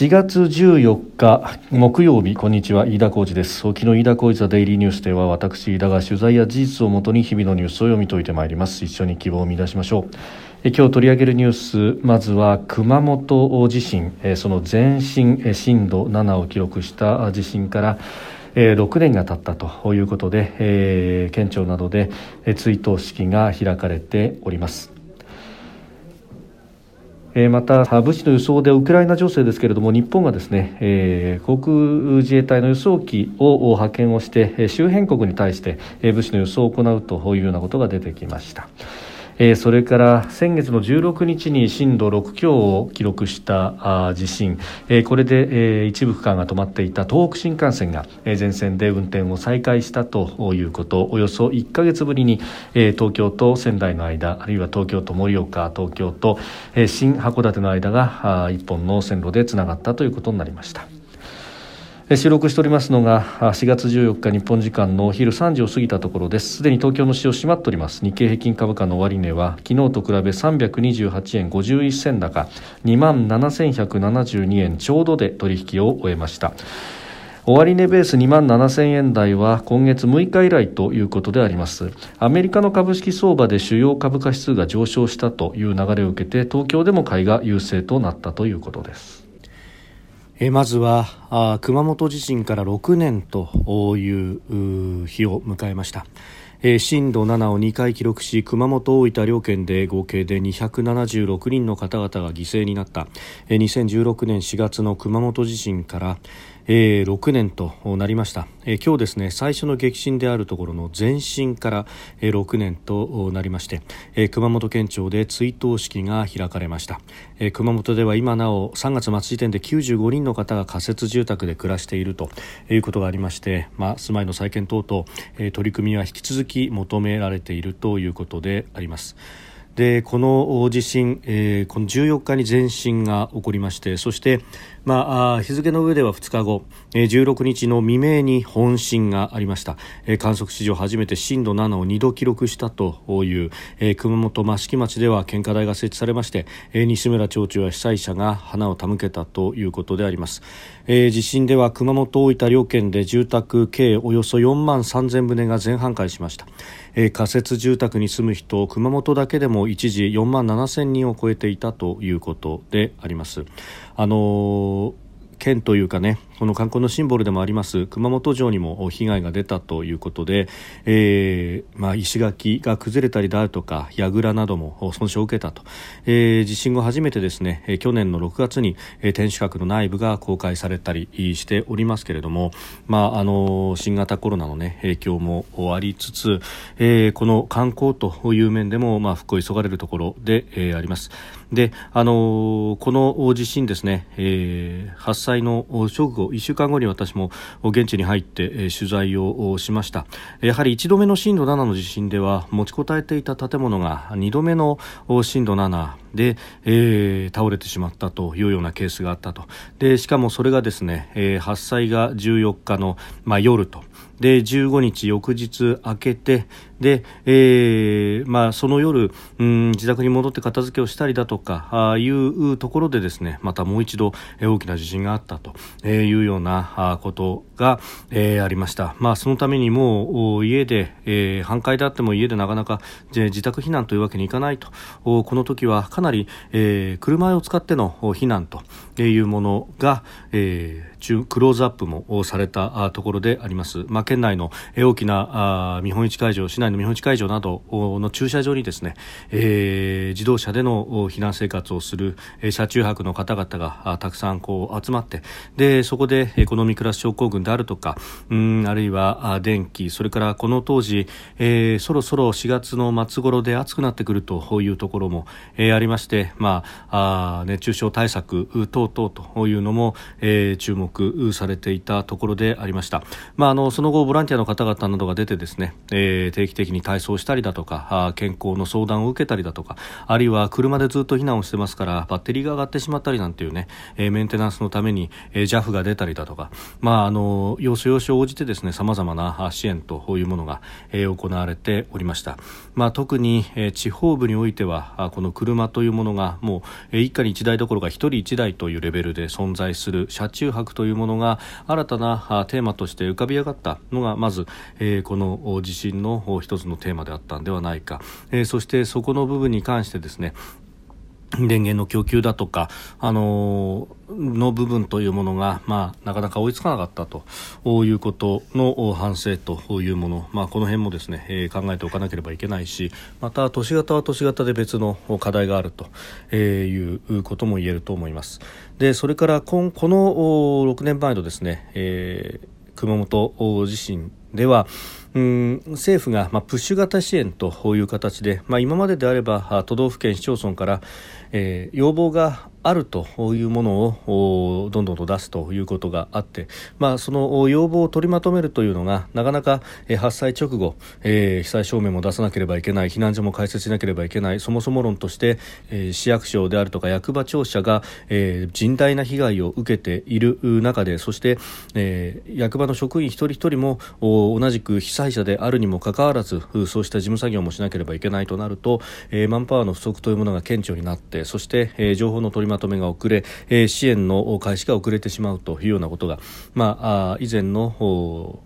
4月14日木曜日、こんにちは、飯田浩司です。昨日飯田浩司のデイリーニュースでは、私飯田が取材や事実をもとに日々のニュースを読み解いてまいります。一緒に希望を見出しましょう。今日取り上げるニュース、まずは熊本地震、その前震震度7を記録した地震から6年が経ったということで、県庁などで追悼式が開かれております。また物資の輸送でウクライナ情勢ですけれども、日本がですね、航空自衛隊の輸送機を派遣をして周辺国に対して物資の輸送を行うというようなことが出てきました。それから先月の16日に震度6強を記録した地震、これで一部区間が止まっていた東北新幹線が全線で運転を再開したということ、およそ1ヶ月ぶりに東京と仙台の間、あるいは東京と盛岡、東京と新函館の間が一本の線路でつながったということになりました。収録しておりますのが4月14日日本時間のお昼3時を過ぎたところです。すでに東京の市場閉まっております。日経平均株価の終値は昨日と比べ328円51銭高、 27,172 円ちょうどで取引を終えました。終値ベース 27,000 円台は今月6日以来ということであります。アメリカの株式相場で主要株価指数が上昇したという流れを受けて、東京でも買いが優勢となったということです。まずは熊本地震から6年という日を迎えました。震度7を2回記録し、熊本、大分両県で合計で276人の方々が犠牲になった2016年4月の熊本地震から6年となりました。今日ですね、最初の激震であるところの前震から6年となりまして、熊本県庁で追悼式が開かれました。熊本では今なお3月末時点で95人の方が仮設住宅で暮らしているということがありまして、住まいの再建等々取り組みは引き続き求められているということであります。でこの地震、この14日に前震が起こりまして、そして、日付の上では2日後、16日の未明に本震がありました。観測史上初めて震度7を2度記録したという、熊本益城町では献花台が設置されまして、西村町長や被災者が花を手向けたということであります。地震では熊本、大分両県で住宅計およそ43,000棟が全半壊しました。仮設住宅に住む人、熊本だけでも一時47,000人を超えていたということであります。県というかね、この観光のシンボルでもあります熊本城にも被害が出たということで、石垣が崩れたりであるとか櫓なども損傷を受けたと、地震後初めてですね、去年の6月に天守閣の内部が公開されたりしておりますけれども、新型コロナの、影響もありつつ、この観光という面でも、復興急がれるところで、あります。で、この地震ですね、発災の直後1週間後に私も現地に入って取材をしました。やはり1度目の震度7の地震では持ちこたえていた建物が2度目の震度7で、倒れてしまったというようなケースがあったと。でしかもそれがですね、発災が14日の、夜とで15日翌日明けてで、その夜、自宅に戻って片付けをしたりだとかいうところでですね、またもう一度大きな地震があったというようなことがありました。そのためにもう家で、半壊であっても家でなかなか自宅避難というわけにいかないと、この時はかなり、車を使っての避難というものが、クローズアップもされたところであります。県内の大きな見本市会場、市内の見本市会場などの駐車場にですね、自動車での避難生活をする車中泊の方々がたくさんこう集まって、でそこでエコノミークラス症候群であるとか、あるいは電気、それからこの当時、そろそろ4月の末頃で暑くなってくるというところもありまして、熱中症対策等々というのも注目されていたところでありました。その後ボランティアの方々などが出てですね、定期的に体操したりだとか、健康の相談を受けたりだとか、あるいは車でずっと避難をしてますからバッテリーが上がってしまったりなんていうね、メンテナンスのために JAF が出たりだとか、要所要所応じてですね、様々な支援というものが行われておりました。特に地方部においてはこの車とというものがもう一家に一台どころか一人一台というレベルで存在する車中泊というものが新たなテーマとして浮かび上がったのがまずこの地震の一つのテーマであったのではないか。そしてそこの部分に関してですね、電源の供給だとかの部分というものが、なかなか追いつかなかったということの反省というもの、この辺もですね、考えておかなければいけないし、また都市型は都市型で別の課題があると、いうことも言えると思います。でそれからこの6年前のですね、熊本地震では政府がプッシュ型支援という形で、今までであれば都道府県市町村から要望があるというものをどんどんと出すということがあって、その要望を取りまとめるというのがなかなか発災直後、被災証明も出さなければいけない、避難所も開設しなければいけない、そもそも論として市役所であるとか役場庁舎が甚大な被害を受けている中で、そして役場の職員一人一人も同じく被災者であるにもかかわらずそうした事務作業もしなければいけないとなると、マンパワーの不足というものが顕著になって、そして情報の取りまとめが遅れ、支援の開始が遅れてしまうというようなことが、以前の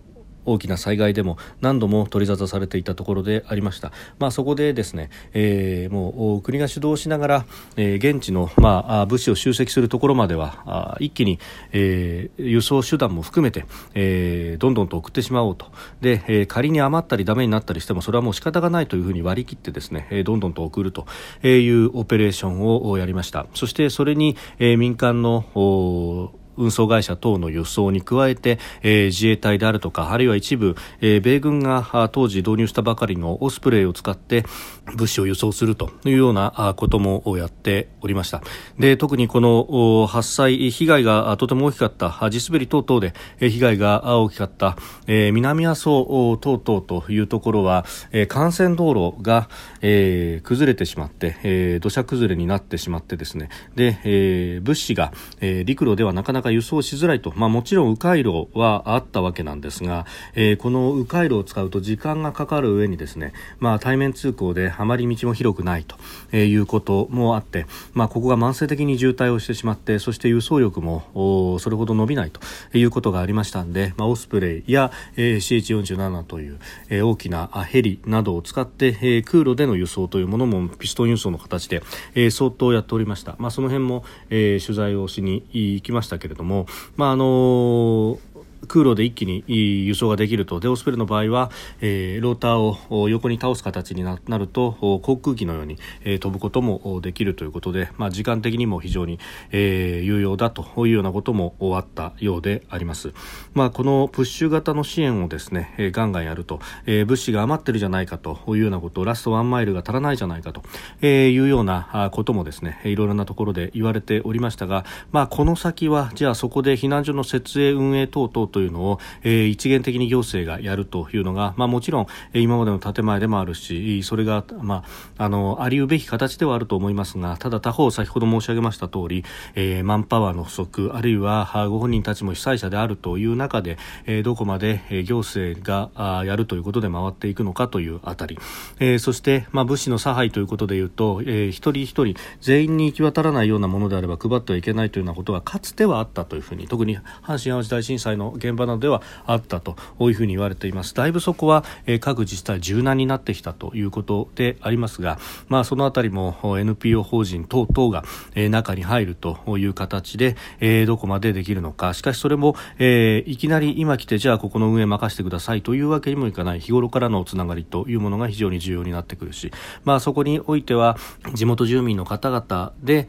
大きな災害でも何度も取り沙汰されていたところでありました。そこでですね、もう国が主導しながら、現地の、物資を集積するところまでは一気に、輸送手段も含めて、どんどんと送ってしまおうと。で、仮に余ったりダメになったりしてもそれはもう仕方がないというふうに割り切ってですね、どんどんと送るというオペレーションをやりました。そしてそれに、民間の運送会社等の輸送に加えて、自衛隊であるとか、あるいは一部、米軍が当時導入したばかりのオスプレイを使って物資を輸送するというようなこともやっておりました。で特にこの発災被害がとても大きかった地滑り等々で被害が大きかった、南阿蘇等々というところは、幹線道路が、崩れてしまって、土砂崩れになってしまってですね、で、物資が、陸路ではなかなか輸送しづらいと、もちろん迂回路はあったわけなんですが、この迂回路を使うと時間がかかる上にですね、対面通行であまり道も広くないと、いうこともあって、ここが慢性的に渋滞をしてしまって、そして輸送力もそれほど伸びないということがありましたので、オスプレイや、CH-47 という、大きなヘリなどを使って、空路での輸送というものもピストン輸送の形で、相当やっておりました。その辺も、取材をしに行きましたけれども、空路で一気に輸送ができると。でオスプレイの場合は、ローターを横に倒す形になると航空機のように飛ぶこともできるということで、時間的にも非常に有用だというようなこともあったようであります。このプッシュ型の支援をですねガンガンやると、物資が余ってるじゃないかというようなこと、ラストワンマイルが足らないじゃないかというようなこともですねいろいろなところで言われておりましたが、この先はじゃあそこで避難所の設営運営等々というのを、一元的に行政がやるというのが、もちろん今までの建前でもあるし、それが、ありうべき形ではあると思いますが、ただ他方先ほど申し上げました通り、マンパワーの不足、あるいはご本人たちも被災者であるという中で、どこまで行政がやるということで回っていくのかというあたり、そして、物資の差配ということでいうと、一人一人全員に行き渡らないようなものであれば配ってはいけないというようなことがかつてはあったというふうに、特に阪神淡路大震災の現場などではあったというふうに言われています。だいぶそこは各自治体柔軟になってきたということでありますが、そのあたりも NPO 法人等々が中に入るという形でどこまでできるのか。しかしそれもいきなり今来てじゃあここの運営任せてくださいというわけにもいかない。日頃からのつながりというものが非常に重要になってくるし、そこにおいては地元住民の方々で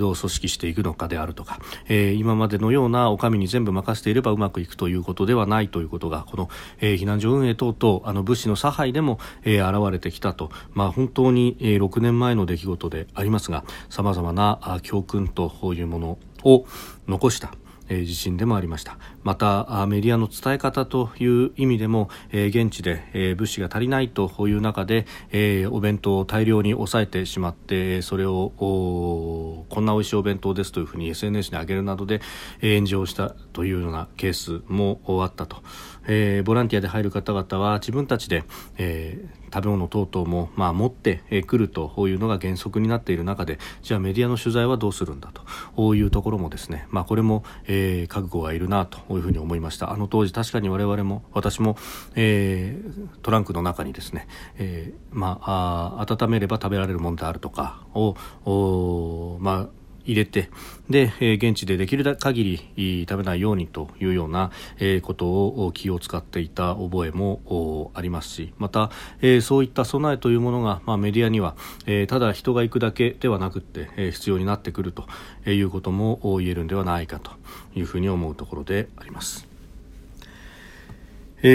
どう組織していくのかであるとか、今までのようなお上に全部任せていればうまくいくということではないということが、この、避難所運営等々物資の差配でも、現れてきたと、本当に、6年前の出来事でありますが、さまざまな教訓というものを残した地震でもありました。またメディアの伝え方という意味でも、現地で物資が足りないという中でお弁当を大量に抑えてしまって、それをこんな美味しいお弁当ですというふうに SNS に上げるなどで炎上したというようなケースもあったとボランティアで入る方々は自分たちで、食べ物等々も、持ってくるというのが原則になっている中で、じゃあメディアの取材はどうするんだというところもですね、これも、覚悟がいるなというふうに思いました。あの当時確かに私も、トランクの中にですね、温めれば食べられるものであるとかを入れて、で現地でできる限り食べないようにというようなことを気を使っていた覚えもありますし、またそういった備えというものがメディアにはただ人が行くだけではなくって必要になってくるということも言えるのではないかというふうに思うところであります。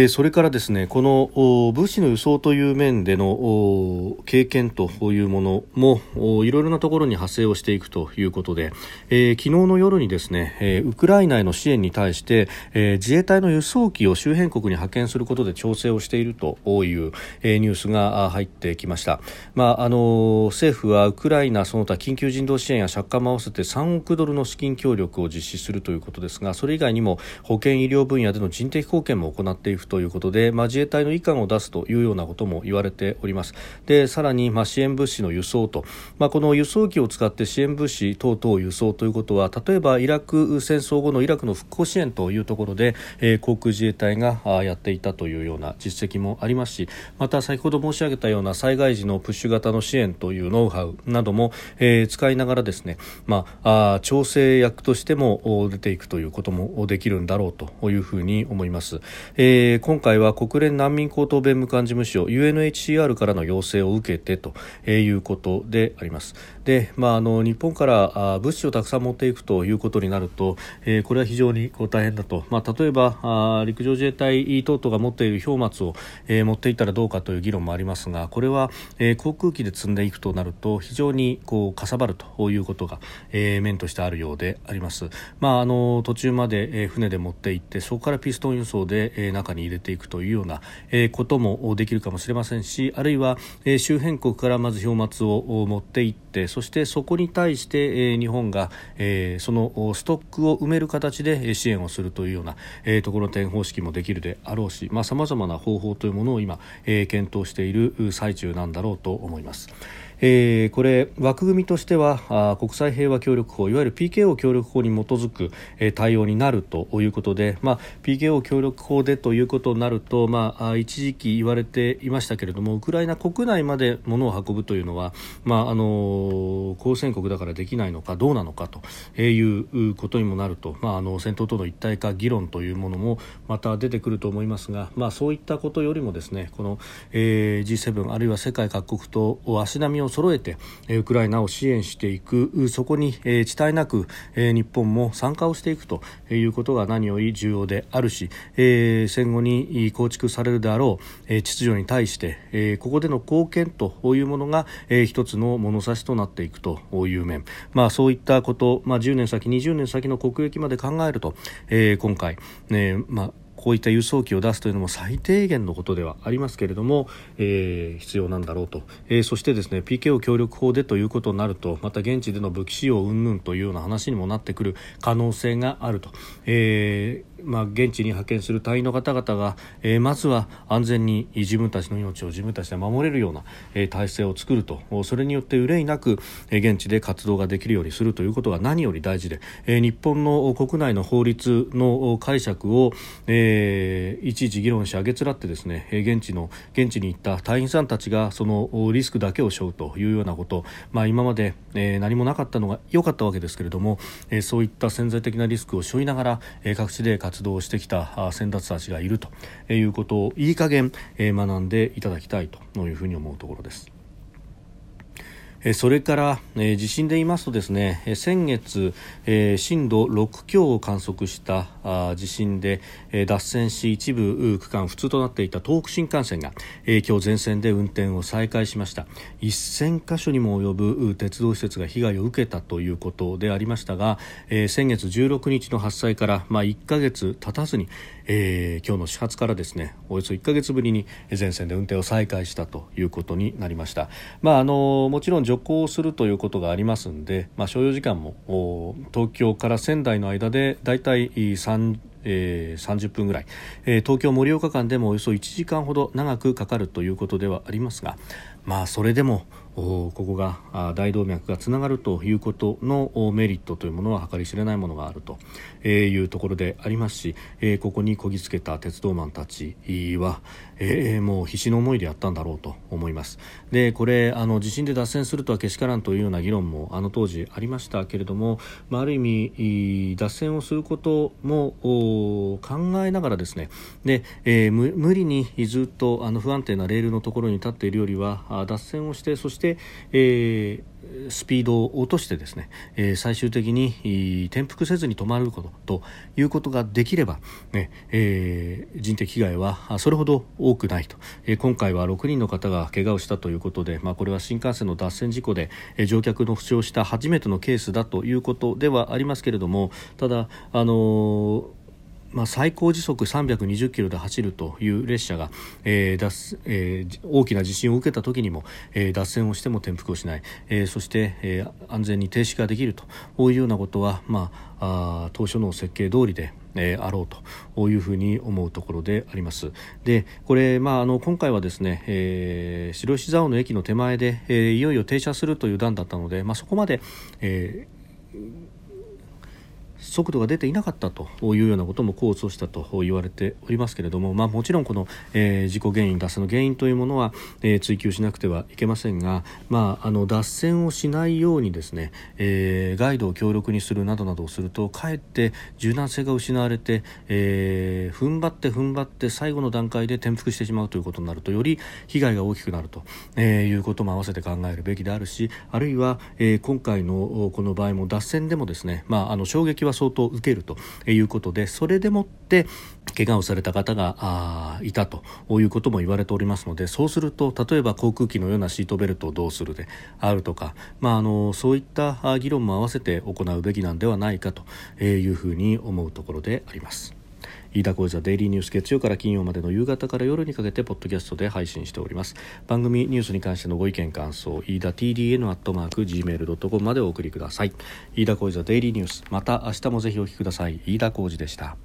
それからですね、この物資の輸送という面での経験というものもいろいろなところに派生をしていくということで、昨日の夜にですね、ウクライナへの支援に対して、自衛隊の輸送機を周辺国に派遣することで調整をしているという、ニュースが入ってきました。政府はウクライナその他緊急人道支援や借款も合わせて3億ドルの資金協力を実施するということですが、それ以外にも保健医療分野での人的貢献も行っているということで、自衛隊の以下を出すというようなことも言われております。でさらに、支援物資の輸送と、この輸送機を使って支援物資等々を輸送ということは、例えばイラク戦争後のイラクの復興支援というところで、航空自衛隊がやっていたというような実績もありますし、また先ほど申し上げたような災害時のプッシュ型の支援というノウハウなども、使いながらですね、調整役としても出ていくということもできるんだろうというふうに思います。今回は国連難民高等弁務官事務所 UNHCR からの要請を受けてということであります。で、日本から物資をたくさん持っていくということになると、これは非常に大変だと、例えば陸上自衛隊等々が持っている氷松を持っていったらどうかという議論もありますが、これは航空機で積んでいくとなると非常にかさばるということが面としてあるようであります。途中まで船で持って行って、そこからピストン輸送で中に入れていくというようなこともできるかもしれませんし、あるいは周辺国からまず氷松を持って行って、そしてそこに対して日本がそのストックを埋める形で支援をするというようなところの点方式もできるであろうし、様々な方法というものを今検討している最中なんだろうと思います。これ枠組みとしては国際平和協力法、いわゆる PKO 協力法に基づく対応になるということで、PKO 協力法でということになると、一時期言われていましたけれども、ウクライナ国内まで物を運ぶというのは、交戦国だからできないのかどうなのかということにもなると、戦闘との一体化議論というものもまた出てくると思いますが、そういったことよりもですね、この G7 あるいは世界各国と足並みを揃えてウクライナを支援していく、そこに遅滞なく日本も参加をしていくということが何より重要であるし、戦後に構築されるであろう秩序に対してここでの貢献というものが一つの物差しとなっていくという面、そういったこと、10年先20年先の国益まで考えると、今回、こういった輸送機を出すというのも最低限のことではありますけれども、必要なんだろうと、そしてですね、 PKO 協力法でということになると、また現地での武器使用云々というような話にもなってくる可能性があると、現地に派遣する隊員の方々が、まずは安全に自分たちの命を自分たちで守れるような、体制を作ると、それによって憂いなく現地で活動ができるようにするということが何より大事で、日本の国内の法律の解釈を、いちいち議論し上げつらってですね、現地に行った隊員さんたちがそのリスクだけを背負うというようなこと、今まで何もなかったのが良かったわけですけれども、そういった潜在的なリスクを背負いながら各地で活動してきた先達たちがいるということをいい加減学んでいただきたいというふうに思うところです。それから地震で言いますとですね、先月震度6強を観測した地震で脱線し、一部区間不通となっていた東北新幹線が今日全線で運転を再開しました。1000カ所にも及ぶ鉄道施設が被害を受けたということでありましたが、先月16日の発災から1ヶ月経たずに、今日の始発からですね、およそ1ヶ月ぶりに全線で運転を再開したということになりました。もちろん徐行するということがありますので、所要時間も東京から仙台の間でだいたい3 30分ぐらい、東京盛岡間でもおよそ1時間ほど長くかかるということではありますが、まあそれでもここが大動脈がつながるということのメリットというものは計り知れないものがあるというところでありますし、ここにこぎつけた鉄道マンたちはもう必死の思いでやったんだろうと思います。でこれ地震で脱線するとはけしからんというような議論も当時ありましたけれども、ある意味脱線をすることも考えながらですね、で無理にずっと不安定なレールのところに立っているよりは脱線をして、そしてスピードを落としてですね、最終的に転覆せずに止まることということができれば、ね人的被害はそれほど多くないと、今回は6人の方が怪我をしたということで、これは新幹線の脱線事故で乗客の負傷した初めてのケースだということではありますけれども、ただ最高時速320キロで走るという列車が、大きな地震を受けた時にも、脱線をしても転覆をしない、そして、安全に停止ができるというようなことは、当初の設計通りであろうというふうに思うところであります。でこれ、今回はですね、白石蔵王の駅の手前で、いよいよ停車するという段だったので、そこまで、速度が出ていなかったというようなことも功を奏したと言われておりますけれども、もちろんこの、事故原因、脱線の原因というものは、追及しなくてはいけませんが、脱線をしないようにですね、ガイドを強力にするなどなどをすると、かえって柔軟性が失われて、踏ん張って最後の段階で転覆してしまうということになると、より被害が大きくなると、いうことも合わせて考えるべきであるし、あるいは、今回のこの場合も脱線でもですね、衝撃は相当受けるということで、それでもって怪我をされた方がいたということも言われておりますので、そうすると例えば航空機のようなシートベルトをどうするであるとか、そういった議論も合わせて行うべきなんではないかというふうに思うところであります。飯田浩司はデイリーニュース、月曜から金曜までの夕方から夜にかけてポッドキャストで配信しております。番組ニュースに関してのご意見感想、飯田 tdn@gmail.com までお送りください。飯田浩司はデイリーニュース、また明日もぜひお聞きください。飯田浩司でした。